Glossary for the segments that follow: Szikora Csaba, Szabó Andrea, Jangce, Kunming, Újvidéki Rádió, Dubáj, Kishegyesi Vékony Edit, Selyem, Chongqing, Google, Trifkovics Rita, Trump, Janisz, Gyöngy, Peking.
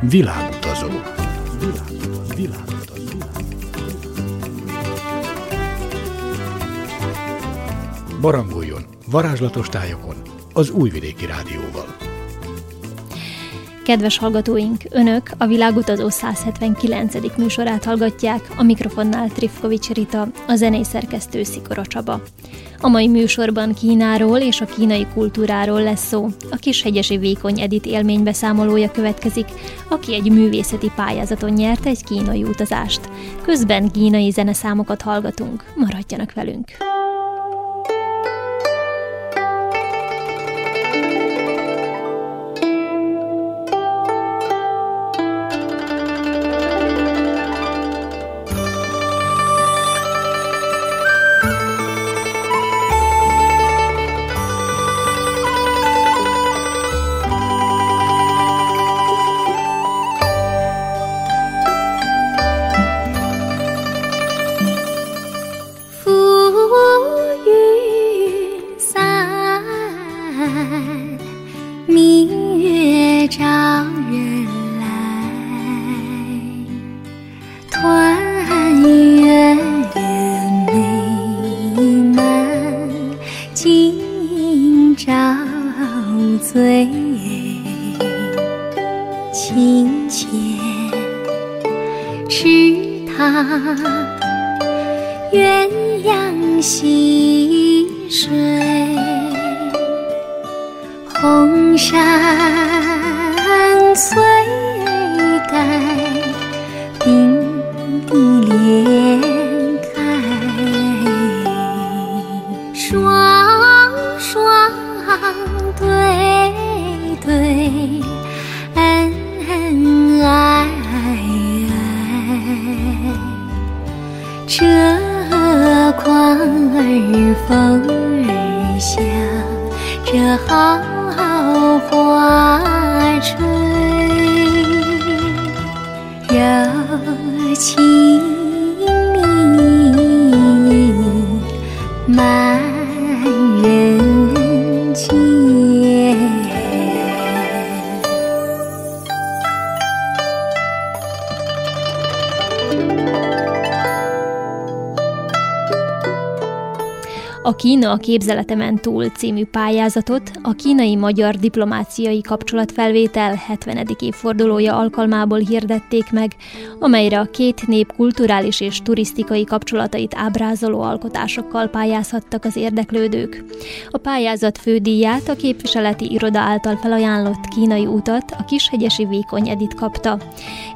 Világutazó. Barangoljon varázslatos tájokon az Újvidéki Rádióval. Kedves hallgatóink, Önök a Világutazó 179. műsorát hallgatják, a mikrofonnál Trifkovics Rita, a zenei szerkesztő Szikora Csaba. A mai műsorban Kínáról és a kínai kultúráról lesz szó. A Kishegyesi Vékony Edit élménybeszámolója következik, aki egy művészeti pályázaton nyert egy kínai utazást. Közben kínai zeneszámokat hallgatunk. Maradjanak velünk! A Kína a képzeletemen túl című pályázatot a kínai-magyar diplomáciai kapcsolatfelvétel 70. évfordulója alkalmából hirdették meg, amelyre a két nép kulturális és turisztikai kapcsolatait ábrázoló alkotásokkal pályázhattak az érdeklődők. A pályázat fődíját, a képviseleti iroda által felajánlott kínai utat a Kishegyesi Vékony Edit kapta.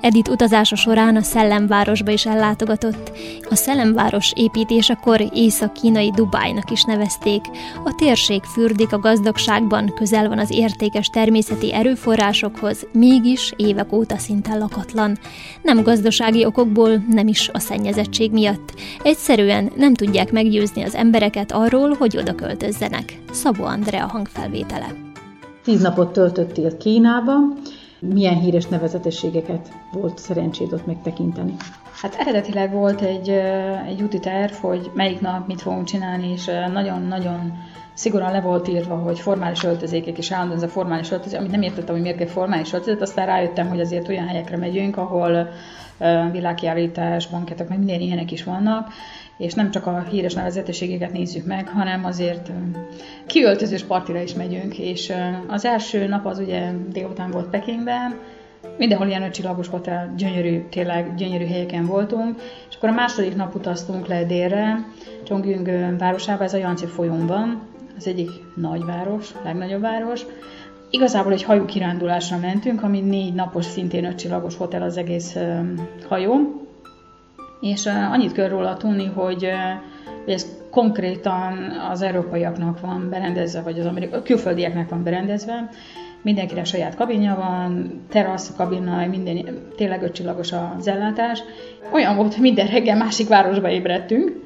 Edit utazása során a Selyem városba is ellátogatott. A Selyem város építésekor észak-kínai Dubájnak is nevezték. A térség fürdik a gazdagságban, közel van az értékes természeti erőforrásokhoz, mégis évek óta szinte lakatlan. Nem gazdasági okokból, nem is a szennyezettség miatt. Egyszerűen nem tudják meggyőzni az embereket arról, hogy oda költözzenek. Szabó Andrea hangfelvétele. 10 napot töltöttél a Kínában. Milyen híres nevezetességeket volt szerencséd ott megtekinteni? Hát eredetileg volt egy úti terv, hogy melyik nap mit fogunk csinálni, és nagyon-nagyon szigorúan le volt írva, hogy formális öltözékek, és állandóan ez a formális öltözék, amit nem értettem, hogy miért kell formális öltözéket, aztán rájöttem, hogy azért olyan helyekre megyünk, ahol világkiállítás, bankettek, meg minden ilyenek is vannak, és nem csak a híres nevezetességeket nézzük meg, hanem azért kiöltözős partira is megyünk, és az első nap az ugye délután volt Pekingben, mindenhol ilyen 5 csillagos hotel, gyönyörű, tényleg gyönyörű helyeken voltunk, és akkor a második nap utaztunk le délre, Chongqing városába, ez a Jangce folyón van, az egyik nagyváros, legnagyobb város. Igazából egy hajó kirándulásra mentünk, ami 4 napos, szintén 5 csillagos hotel az egész hajó. És annyit kell róla tudni, hogy ez konkrétan az európaiaknak van berendezve, vagy az amerikai, külföldieknek van berendezve. Mindenkire saját kabinja van, terasz, kabina, minden, tényleg 5 csillagos az ellátás. Olyan volt, hogy minden reggel másik városba ébredtünk.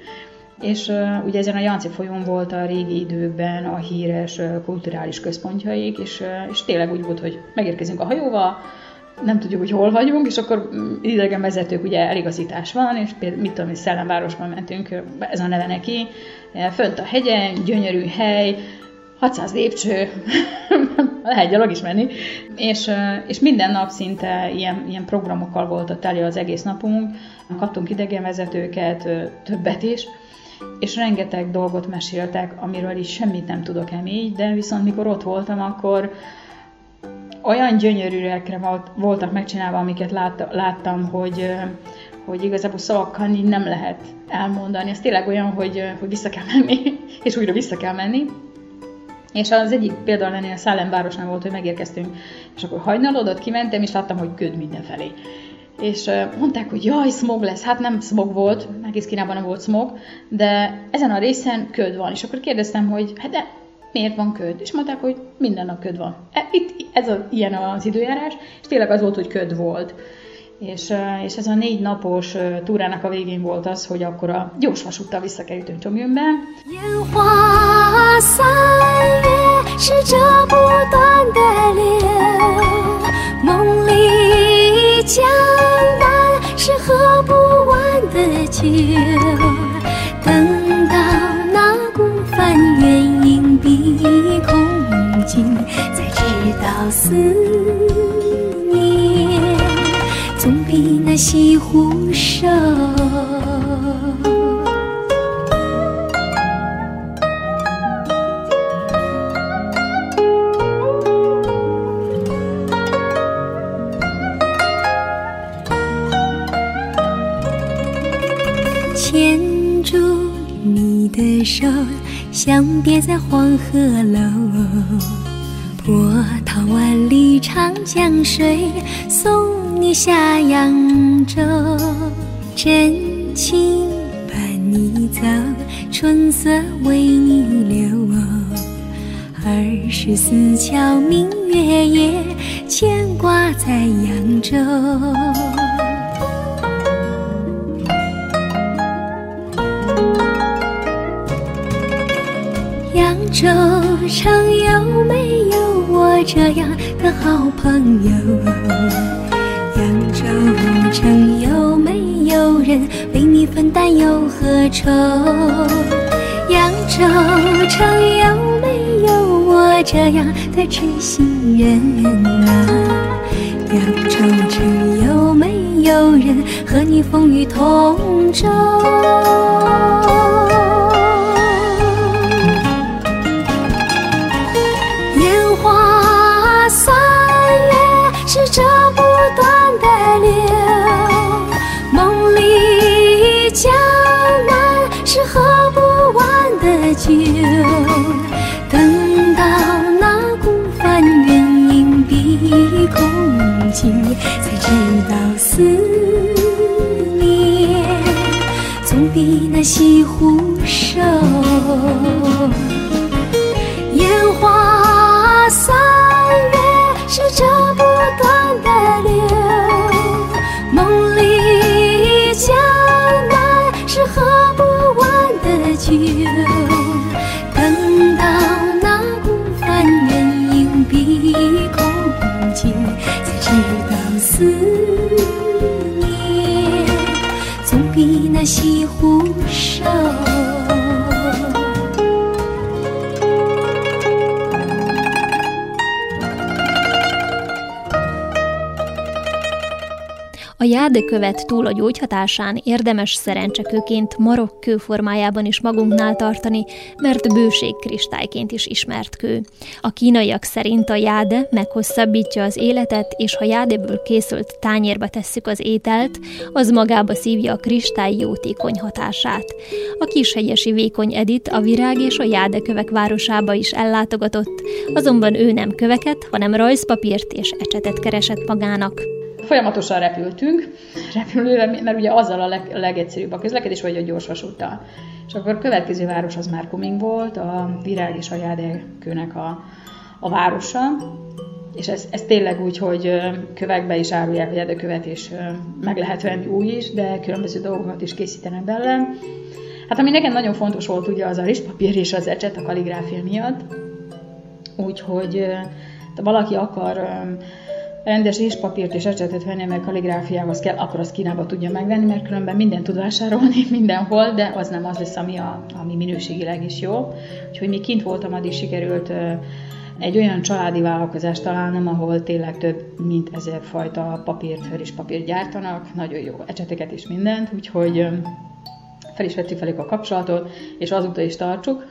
És ugye ezen a Jangce folyón volt a régi időkben a híres kulturális központjaik, és tényleg úgy volt, hogy megérkezünk a hajóval, nem tudjuk, hogy hol vagyunk, és akkor idegen vezetők, ugye eligazítás van, és például, mit tudom, hogy Szellemvárosban mentünk, ez a neve neki, fönt a hegyen, gyönyörű hely, 600 lépcső, lehet gyalog is menni. És minden nap szinte ilyen programokkal volt teli az egész napunk. Kaptunk idegenvezetőket, többet is, és rengeteg dolgot meséltek, amiről is semmit nem tudok így, de viszont mikor ott voltam, akkor olyan gyönyörűekre voltak megcsinálva, amiket láttam, hogy igazából szavakkal így nem lehet elmondani. Ez tényleg olyan, hogy vissza kell menni, és újra vissza kell menni. És az egyik például ennél a Selyem városnál volt, hogy megérkeztünk, és akkor hajnalodott, kimentem, és láttam, hogy köd mindenfelé. És mondták, hogy jaj, szmog lesz. Hát nem szmog volt, egész Kínában nem volt szmog, de ezen a részen köd van. És akkor kérdeztem, hogy hát de miért van köd? És mondták, hogy minden nap köd van. Itt ez ilyen az időjárás, és tényleg az volt, hogy köd volt. És ez a 4 napos túrának a végén volt az, hogy akkor a gyors vasúttal visszakerültünk Chongqingbe.千株你的手，像别在黄河楼，波涛万里长江水，送你下扬州。真情伴你走，春色为你留，24小明月夜，牵挂在扬州。 州上有没有我这样的好朋友？扬州城有没有人为你分担忧和愁？扬州城有没有我这样的知心人啊？扬州城有没有人和你风雨同舟？ 等到那股翻云影碧空尽，才知道思念总比那西湖瘦。 A járdökövet túl a gyógyhatásán érdemes szerencsekőként marokkő formájában is magunknál tartani, mert bőségkristályként is ismert kő. A kínaiak szerint a jáde meghosszabbítja az életet, és ha jádéből készült tányérba tesszük az ételt, az magába szívja a kristály jótékony hatását. A Kishegyesi Vékony Edit a virág és a járdekövek városába is ellátogatott, azonban ő nem köveket, hanem rajzpapírt és ecsetet keresett magának. Folyamatosan repültünk repülőre, mert ugye azzal a legegyszerűbb a közlekedés, vagy a gyorsvasúttal. És akkor a következő város az már Kunming volt, a virág és a jádekőnek a városa, és ez tényleg úgy, hogy kövekbe is árulják a jádekövet, és meg lehet venni új is, de különböző dolgokat is készítenek belőle. Hát ami nekem nagyon fontos volt ugye az a rizspapír és az ecset a kaligráfia miatt, úgyhogy ha valaki akar rendes rizspapírt és ecsetet venni, mert kaligráfiához kell, akkor azt Kínába tudja megvenni, mert különben mindent tud vásárolni mindenhol, de az nem az lesz, ami minőségileg is jó. Úgyhogy mi kint voltam, addig sikerült egy olyan családi vállalkozást találnom, ahol tényleg több mint 1000 fajta papírt, hőrispapírt gyártanak, nagyon jó ecseteket és mindent, úgyhogy fel is vettük velük a kapcsolatot, és azóta is tartsuk.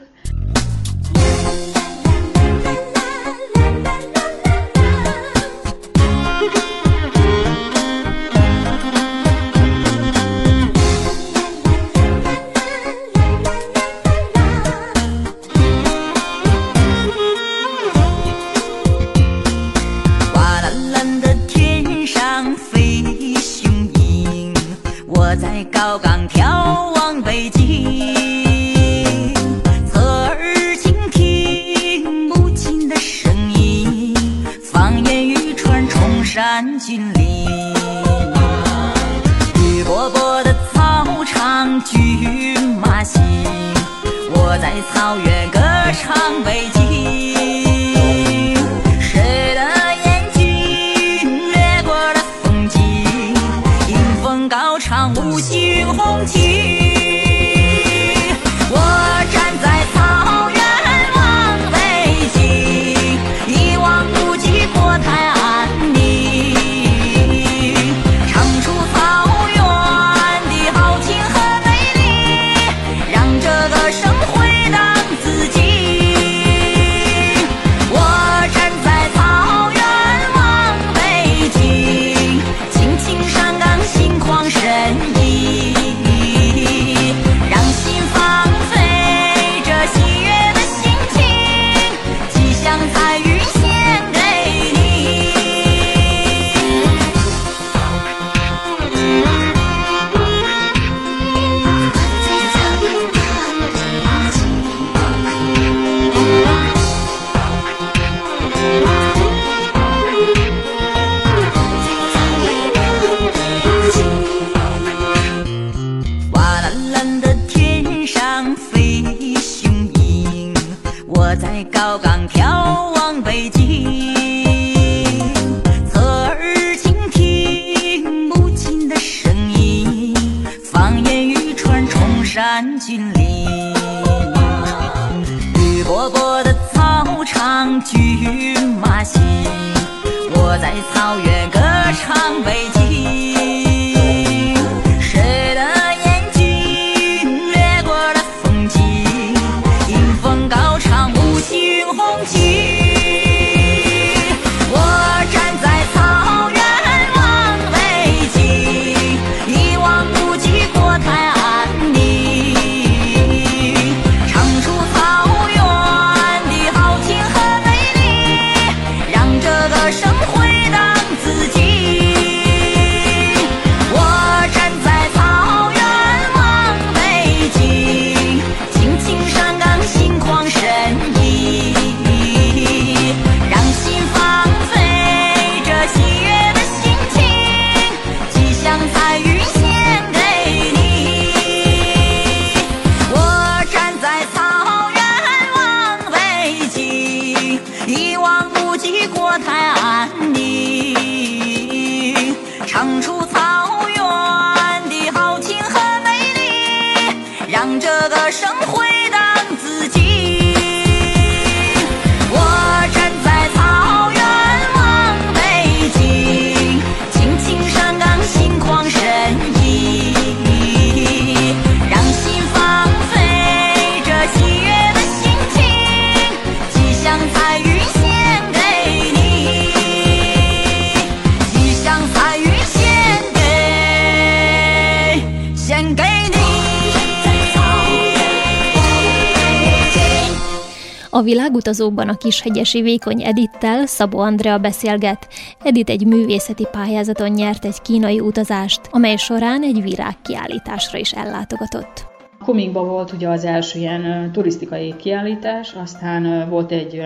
A Világutazóban a Kishegyesi Vékony Edittel Szabó Andrea beszélget. Edit egy művészeti pályázaton nyert egy kínai utazást, amely során egy virágkiállításra is ellátogatott. Kunmingban volt ugye az első ilyen turisztikai kiállítás, aztán volt egy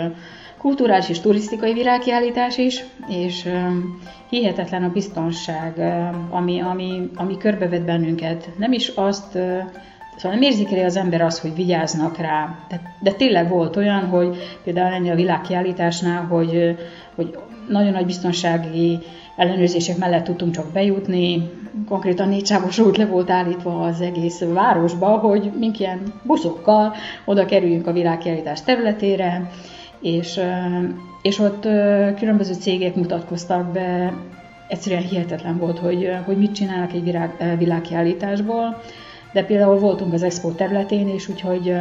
kulturális és turisztikai virágkiállítás is, és hihetetlen a biztonság, ami körbevett bennünket. Nem is azt... Szóval nem érzékeli az ember azt, hogy vigyáznak rá. De tényleg volt olyan, hogy például ennél a világkiállításnál, hogy nagyon nagy biztonsági ellenőrzések mellett tudtunk csak bejutni. Konkrétan 4 sávos út le volt állítva az egész városba, hogy mink ilyen buszokkal oda kerüljünk a világkiállítás területére. és ott különböző cégek mutatkoztak be, egyszerűen hihetetlen volt, hogy mit csinálnak egy világkiállításból, de például voltunk az expo területén, és úgyhogy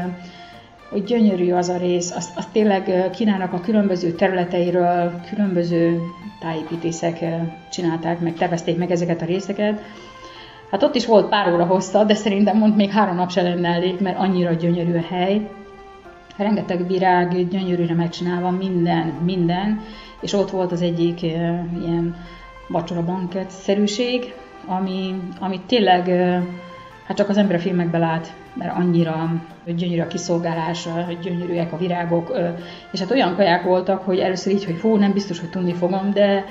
hogy gyönyörű az a rész, azt tényleg Kínának a különböző területeiről különböző tájépítészek csinálták, meg tervezték meg ezeket a részeket. Hát ott is volt pár óra hossza, de szerintem még 3 nap se lenne elég, mert annyira gyönyörű a hely. Rengeteg virág, gyönyörűre megcsinálva minden, és ott volt az egyik ilyen vacsora-bankett-szerűség, ami tényleg, hát csak az ember a filmekben lát, mert annyira gyönyörű a kiszolgálás, gyönyörűek a virágok, és hát olyan kaják voltak, hogy először így, hogy nem biztos, hogy tudni fogom, de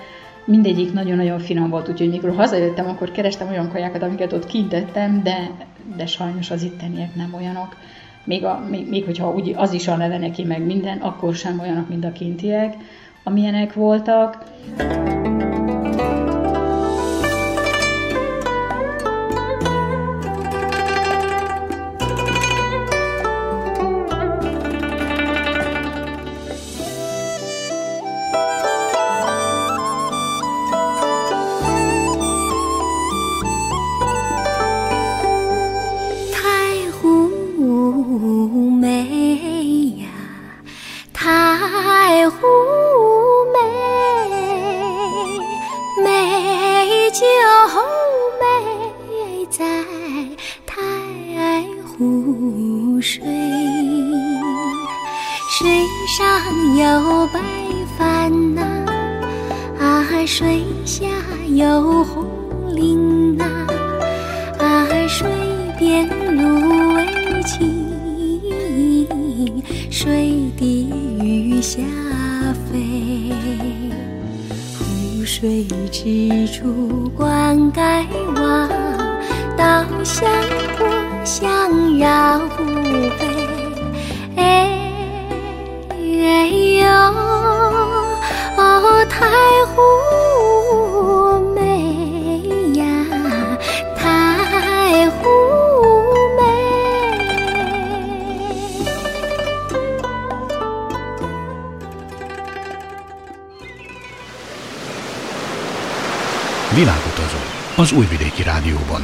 mindegyik nagyon-nagyon finom volt, úgyhogy mikor hazajöttem, akkor kerestem olyan kajákat, amiket ott kintettem, de sajnos az itteniek nem olyanok. Még hogyha úgy az is a neve neki, meg minden, akkor sem olyanok, mint a kintiek, amilyenek voltak. Világutazó az Újvidéki Rádióban.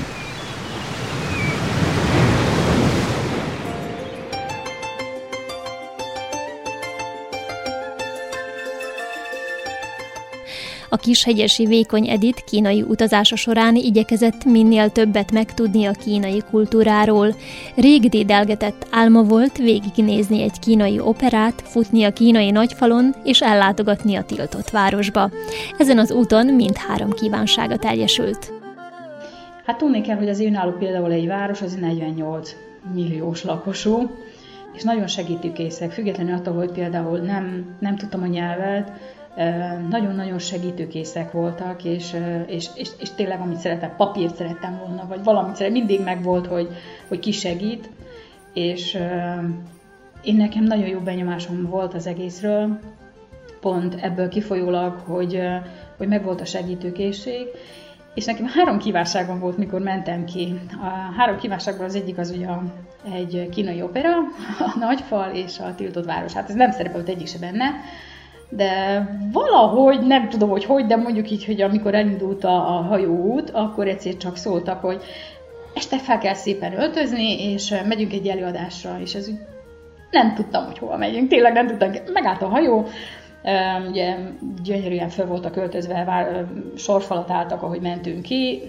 A Kishegyesi Vékony Edit kínai utazása során igyekezett minél többet megtudni a kínai kultúráról. Rég dédelgetett álma volt végignézni egy kínai operát, futni a kínai nagyfalon és ellátogatni a tiltott városba. Ezen az úton mindhárom kívánsága teljesült. Hát tudni kell, hogy az én náluk például egy város, az 48 milliós lakosú, és nagyon segítőkészek, függetlenül attól, hogy például nem tudtam a nyelvet, nagyon-nagyon segítőkészek voltak, és tényleg, amit szerettem, papírt szerettem volna, vagy valamit szerettem, mindig megvolt, hogy ki segít, és én nekem nagyon jó benyomásom volt az egészről, pont ebből kifolyólag, hogy megvolt a segítőkészség, és nekem 3 kívánságom volt, mikor mentem ki. A 3 kívánságból az egyik az ugye egy kínai opera, a Nagyfal és a Tiltott Város. Hát ez nem szerepelt egyik se benne, de valahogy, nem tudom, hogy, de mondjuk így, hogy amikor elindult a hajóút, akkor egyszer csak szóltak, hogy este fel kell szépen öltözni, és megyünk egy előadásra, és ez úgy nem tudtam, hogy hova megyünk, tényleg nem tudtam, megállt a hajó, ugye gyönyörűen föl voltak öltözve, sorfalat álltak, ahogy mentünk ki,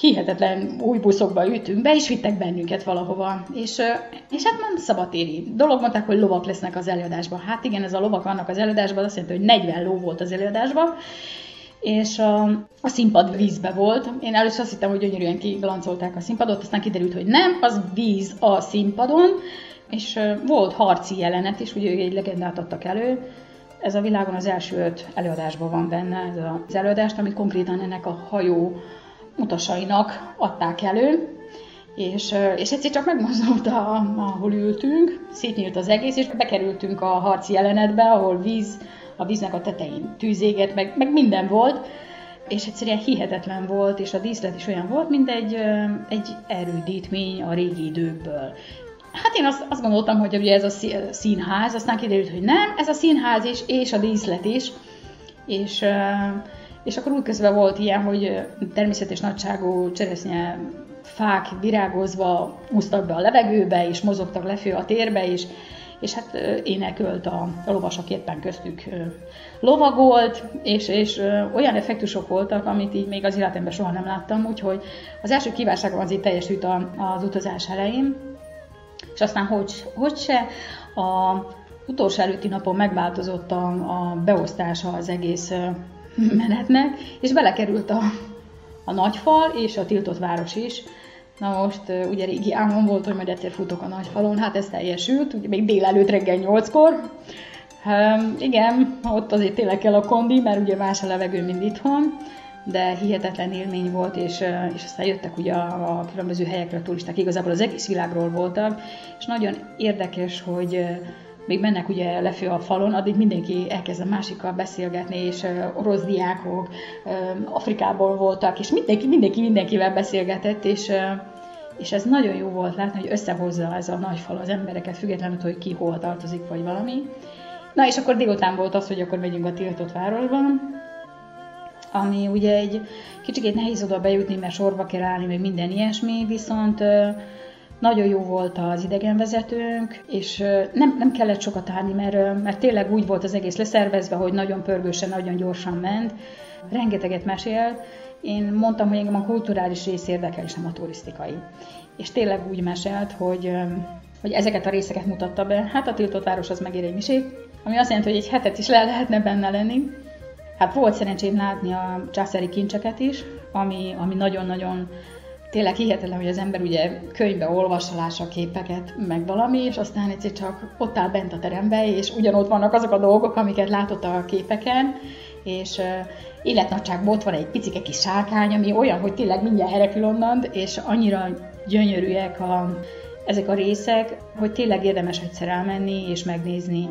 hihetetlen új buszokba ültünk be, és vittek bennünket valahova. És hát nem szabadtéri dolog, mondták, hogy lovak lesznek az előadásban. Hát igen, ez a lovak vannak az előadásban, azt jelenti, hogy 40 ló volt az előadásban, és a színpad vízbe volt. Én először azt hittem, hogy gyönyörűen kiglancolták a színpadot, aztán kiderült, hogy nem, az víz a színpadon, és volt harci jelenet is, ugye egy legendát adtak elő. Ez a világon az első 5 előadásban van benne ez az előadást, amit konkrétan ennek a hajó utasainak adták elő, és egyszer csak megmozdult, ahol ültünk, szétnyílt az egész, és bekerültünk a harci jelenetbe, ahol a víznek a tetején tűz égett, meg minden volt, és egyszerűen hihetetlen volt, és a díszlet is olyan volt, mint egy erődítmény a régi időkből. Hát én azt gondoltam, hogy ugye ez a színház, aztán kiderült, hogy nem, ez a színház is, és a díszlet is. És akkor úgy közben volt ilyen, hogy természetes nagyságú cseresznye fák virágozva úsztak be a levegőbe, és mozogtak lefő a térbe, és hát énekült a lovasok, éppen köztük lovagolt, és olyan effektusok voltak, amit így még az életemben soha nem láttam, úgyhogy az első kívánságom az itt teljesült az utazás elején, és aztán hogyse, a utolsó előtti napon megváltozott a beosztása az egész menetnek, és belekerült a nagyfal és a tiltott város is. Na most ugye régi álmom volt, hogy majd egyszer futok a nagyfalon, hát ez teljesült, ugye még délelőtt reggel 8-kor. Igen, ott azért tényleg kell a kondi, mert ugye más a levegő, mint itthon, de hihetetlen élmény volt, és aztán jöttek ugye a különböző helyekre a turisták, igazából az egész világról voltak, és nagyon érdekes, hogy még mennek ugye lefő a falon, addig mindenki elkezd a másikkal beszélgetni, és orosz diákok Afrikából voltak, és mindenki mindenkivel beszélgetett, és ez nagyon jó volt látni, hogy összehozza ez a nagy fal az embereket, függetlenül, hogy ki hol tartozik, vagy valami. Na és akkor délután volt az, hogy akkor megyünk a tiltott városba, ami ugye egy kicsikét nehéz oda bejutni, mert sorba kell állni, meg minden ilyesmi, viszont nagyon jó volt az idegenvezetőnk, és nem kellett sokat állni, mert tényleg úgy volt az egész leszervezve, hogy nagyon pörgősen, nagyon gyorsan ment. Rengeteget mesélt. Én mondtam, hogy engem a kulturális rész érdekel, és nem a turisztikai. És tényleg úgy mesélt, hogy ezeket a részeket mutatta be. Hát a tiltott város az megér egy misét, ami azt jelenti, hogy egy hetet is lehetne benne lenni. Hát volt szerencsém látni a császári kincseket is, ami nagyon-nagyon tényleg hihetetlen, hogy az ember ugye könyvbe olvassa, lássa képeket, meg valami, és aztán egyszer csak ott áll bent a teremben, és ugyanott vannak azok a dolgok, amiket látott a képeken, és életnagyságban ott van egy picike kis sárkány, ami olyan, hogy tényleg mindjárt herekül onnan, és annyira gyönyörűek ezek a részek, hogy tényleg érdemes egyszer elmenni és megnézni.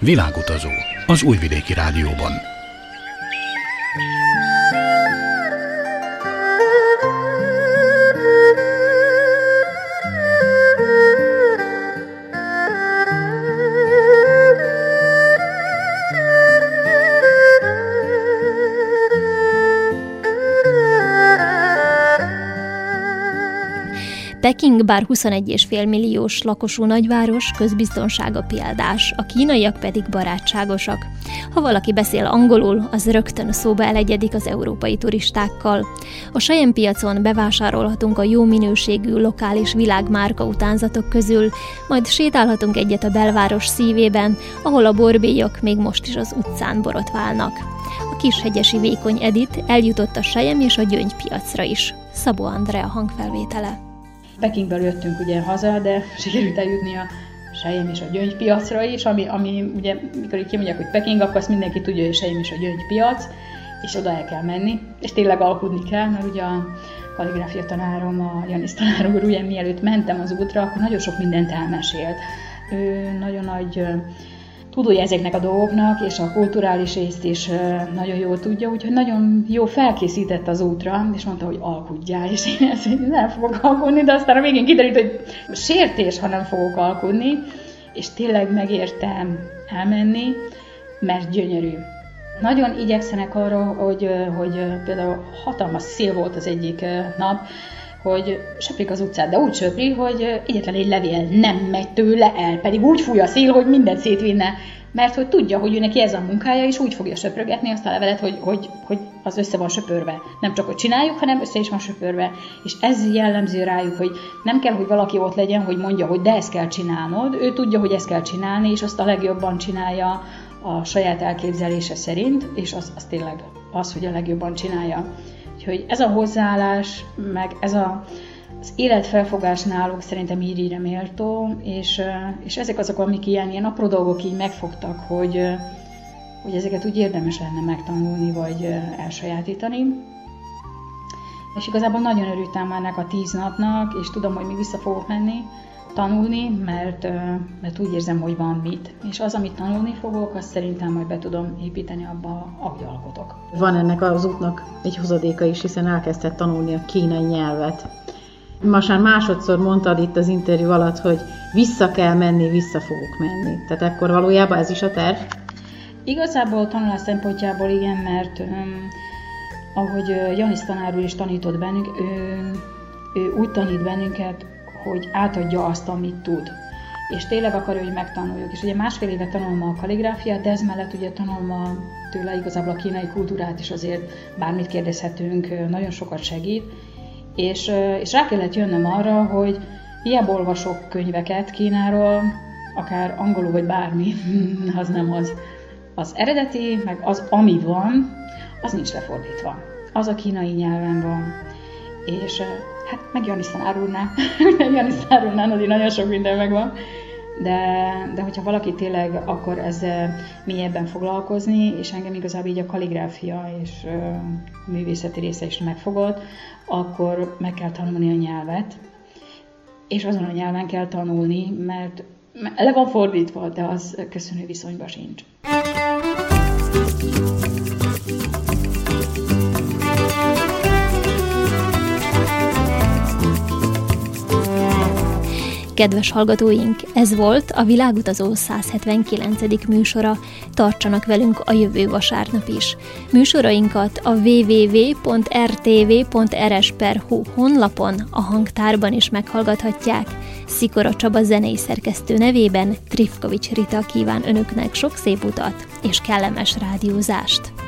Világutazó az Újvidéki Rádióban. Peking bár 21,5 milliós lakosú nagyváros, közbiztonsága példás, a kínaiak pedig barátságosak. Ha valaki beszél angolul, az rögtön szóba elegyedik az európai turistákkal. A Selyem piacon bevásárolhatunk a jó minőségű lokális világmárka utánzatok közül, majd sétálhatunk egyet a belváros szívében, ahol a borbélyok még most is az utcán borotválnak. A Kishegyesi Vékony Edit eljutott a Selyem és a Gyöngy piacra is. Szabó Andrea hangfelvétele. Pekingből jöttünk ugye haza, de sikerült eljutni a Selyem és a Gyöngy piacra is, ami ugye, mikor így kimondják, hogy Peking, akkor azt mindenki tudja, hogy Selyem és a Gyöngy piac, és oda el kell menni, és tényleg alkudni kell, mert ugye a kaligráfia tanárom, a Janisz tanár úr, ugye mielőtt mentem az útra, akkor nagyon sok mindent elmesélt. Ő nagyon nagy tudója ezeknek a dolgoknak, és a kulturális részt is nagyon jól tudja, úgyhogy nagyon jó felkészített az útra, és mondta, hogy alkudjál, és én ezt nem fogok alkudni, de aztán a végén kiderült, hogy sértés, ha nem fogok alkudni, és tényleg megértem elmenni, mert gyönyörű. Nagyon igyekszenek arra, hogy például hatalmas szél volt az egyik nap, hogy söprik az utcát, de úgy söpri, hogy egyetlen egy levél nem megy tőle el, pedig úgy fúj a szél, hogy mindent szétvinne, mert hogy tudja, hogy ő neki ez a munkája, és úgy fogja söprögetni azt a levelet, hogy az össze van söpörve. Nem csak, hogy csináljuk, hanem össze is van söpörve. És ez jellemző rájuk, hogy nem kell, hogy valaki ott legyen, hogy mondja, hogy de ezt kell csinálnod, ő tudja, hogy ezt kell csinálni, és azt a legjobban csinálja a saját elképzelése szerint, és az tényleg az, hogy a legjobban csinálja. Úgyhogy ez a hozzáállás, meg ez az életfelfogás náluk szerintem írire méltó, és ezek azok, amik ilyen apró dolgok így megfogtak, hogy ezeket úgy érdemes lenne megtanulni, vagy elsajátítani. És igazából nagyon örültem ennek a 10 napnak, és tudom, hogy még vissza fogok menni tanulni, mert úgy érzem, hogy van mit. És az, amit tanulni fogok, azt szerintem majd be tudom építeni abba, ahogy alkotok. Van ennek az útnak egy hozadéka is, hiszen elkezdted tanulni a kínai nyelvet. Most már másodszor mondtad itt az interjú alatt, hogy vissza kell menni, vissza fogok menni. Tehát akkor valójában ez is a terv? Igazából tanulás szempontjából igen, mert ahogy Janisz tanár úr is tanított bennünk, ő úgy tanít bennünket, hogy átadja azt, amit tud. És tényleg akarja, hogy megtanuljuk. És ugye 1,5 éve tanulom a kaligráfiát, de ez mellett ugye tanulom tőle igazából a kínai kultúrát, és azért bármit kérdezhetünk, nagyon sokat segít. És rá kellett jönnöm arra, hogy hiába olvasok könyveket Kínáról, akár angolul, vagy bármi, az nem az. Az eredeti, meg az, ami van, az nincs lefordítva. Az a kínai nyelven van. És hát meg Janisz tanár úrnál azért nagyon sok minden megvan, de hogyha valaki tényleg akar ezzel mélyebben foglalkozni, és engem igazából így a kaligráfia és művészeti része is megfogott, akkor meg kell tanulni a nyelvet, és azon a nyelven kell tanulni, mert le van fordítva, de az köszönő viszonyban sincs. Kedves hallgatóink, ez volt a Világutazó 179. műsora. Tartsanak velünk a jövő vasárnap is. Műsorainkat a www.rtv.rs.hu honlapon, a hangtárban is meghallgathatják. Szikora Csaba zenei szerkesztő nevében Trifkovics Rita kíván önöknek sok szép utat és kellemes rádiózást.